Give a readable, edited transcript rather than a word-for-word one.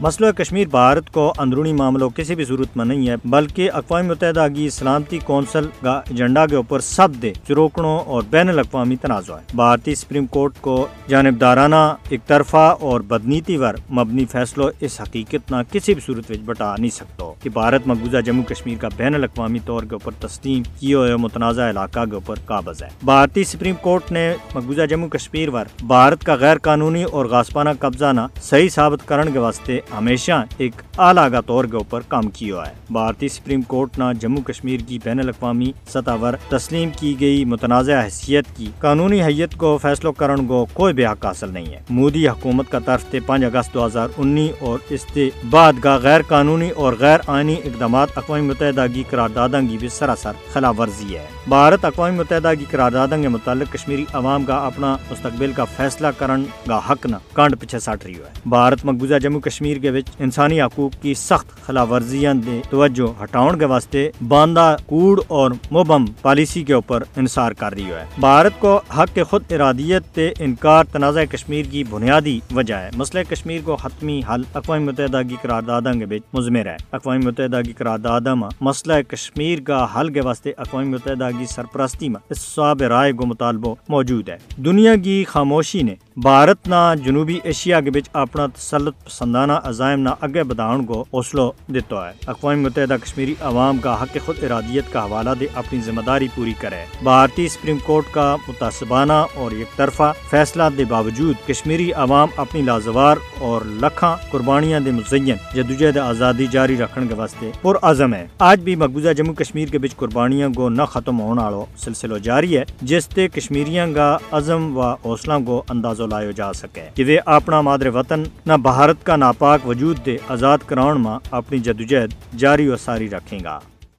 مسئلہ کشمیر بھارت کو اندرونی معاملوں کسی بھی صورت میں نہیں ہے، بلکہ اقوام متحدہ کی سلامتی کونسل کا ایجنڈا کے اوپر سب دے چروکنوں اور بین الاقوامی تنازع ہے۔ بھارتی سپریم کورٹ کو جانبدارانہ، ایک طرفہ اور بدنیتی ور مبنی فیصلوں اس حقیقت نہ کسی بھی صورت وچ بٹا نہیں سکتا کہ بھارت مقبوضہ جموں کشمیر کا بین الاقوامی طور کے اوپر تسلیم کیے ہوئے متنازع علاقہ کے اوپر قابض ہے۔ بھارتی سپریم کورٹ نے مقبوضہ جموں کشمیر ور بھارت کا غیر قانونی اور غاصبانہ قبضہ نہ صحیح ثابت کرنے کے واسطے ہمیشہ ایک آلاگا طور کے اوپر کام کیا ہے۔ بھارتی سپریم کورٹ نے جموں کشمیر کی بین الاقوامی سطح پر تسلیم کی گئی متنازع حیثیت کی قانونی حیت کو فیصلہ کرن کو کوئی بھی حق حاصل نہیں ہے۔ مودی حکومت کا طرف سے 5 اگست 2019 اور اس کے بعد کا غیر قانونی اور غیر آئینی اقدامات اقوام متحدہ کی قراردادوں کی بھی سراسر خلاف ورزی ہے۔ بھارت اقوام متحدہ کی قراردادوں کے متعلق کشمیری عوام کا اپنا مستقبل کا فیصلہ کرن کا حق نہ کانڈ پیچھے سٹ رہی ہے۔ بھارت مقبوضہ جموں کشمیر کے وچ انسانی حقوق کی سخت خلاف ورزیاں دے توجہ ہٹاؤن کے واسطے باندہ کوڑ اور مبم پالیسی کے اوپر انحصار کر رہی ہے۔ بھارت کو حق کے خود ارادیت تے انکار تنازع کشمیر کی بنیادی وجہ ہے۔ مسئلہ کشمیر کو حتمی حل اقوام متحدہ کی قرارداداں کے وچ مضمر ہے۔ اقوام متحدہ کی قرارداداں میں مسئلہ کشمیر کا حل کے واسطے اقوام متحدہ کی سرپرستی میں اصحاب رائے کو مطالبہ موجود ہے۔ دنیا کی خاموشی نے بھارت نا جنوبی ایشیا کے وچ اپنا تسلط پسندانہ عزائم نہ اگے بدھاؤن کو حوصلہ دیتا ہے۔ اقوام متحدہ کشمیری عوام کا حق خود ارادیت کا حوالہ دے اپنی ذمہ داری پوری کرے۔ بھارتی سپریم کورٹ کا متعصبانہ اور ایک طرفہ فیصلہ دے باوجود کشمیری عوام اپنی لازوار اور لکھاں قربانیاں دے مزین جدوجہد آزادی جاری رکھنے کے واسطے پرعزم ہے۔ آج بھی مقبوضہ جموں کشمیر کے وچ قربانیاں کو نہ ختم ہونے والا سلسلہ جاری ہے، جس تے کشمیریاں کا عزم و حوصلہ کو اندازہ لایا جا سکے کہ وہ اپنا مادر وطن نہ بھارت کا ناپاک وجود دے آزاد کراؤن میں اپنی جدوجہد جاری و ساری رکھے گا۔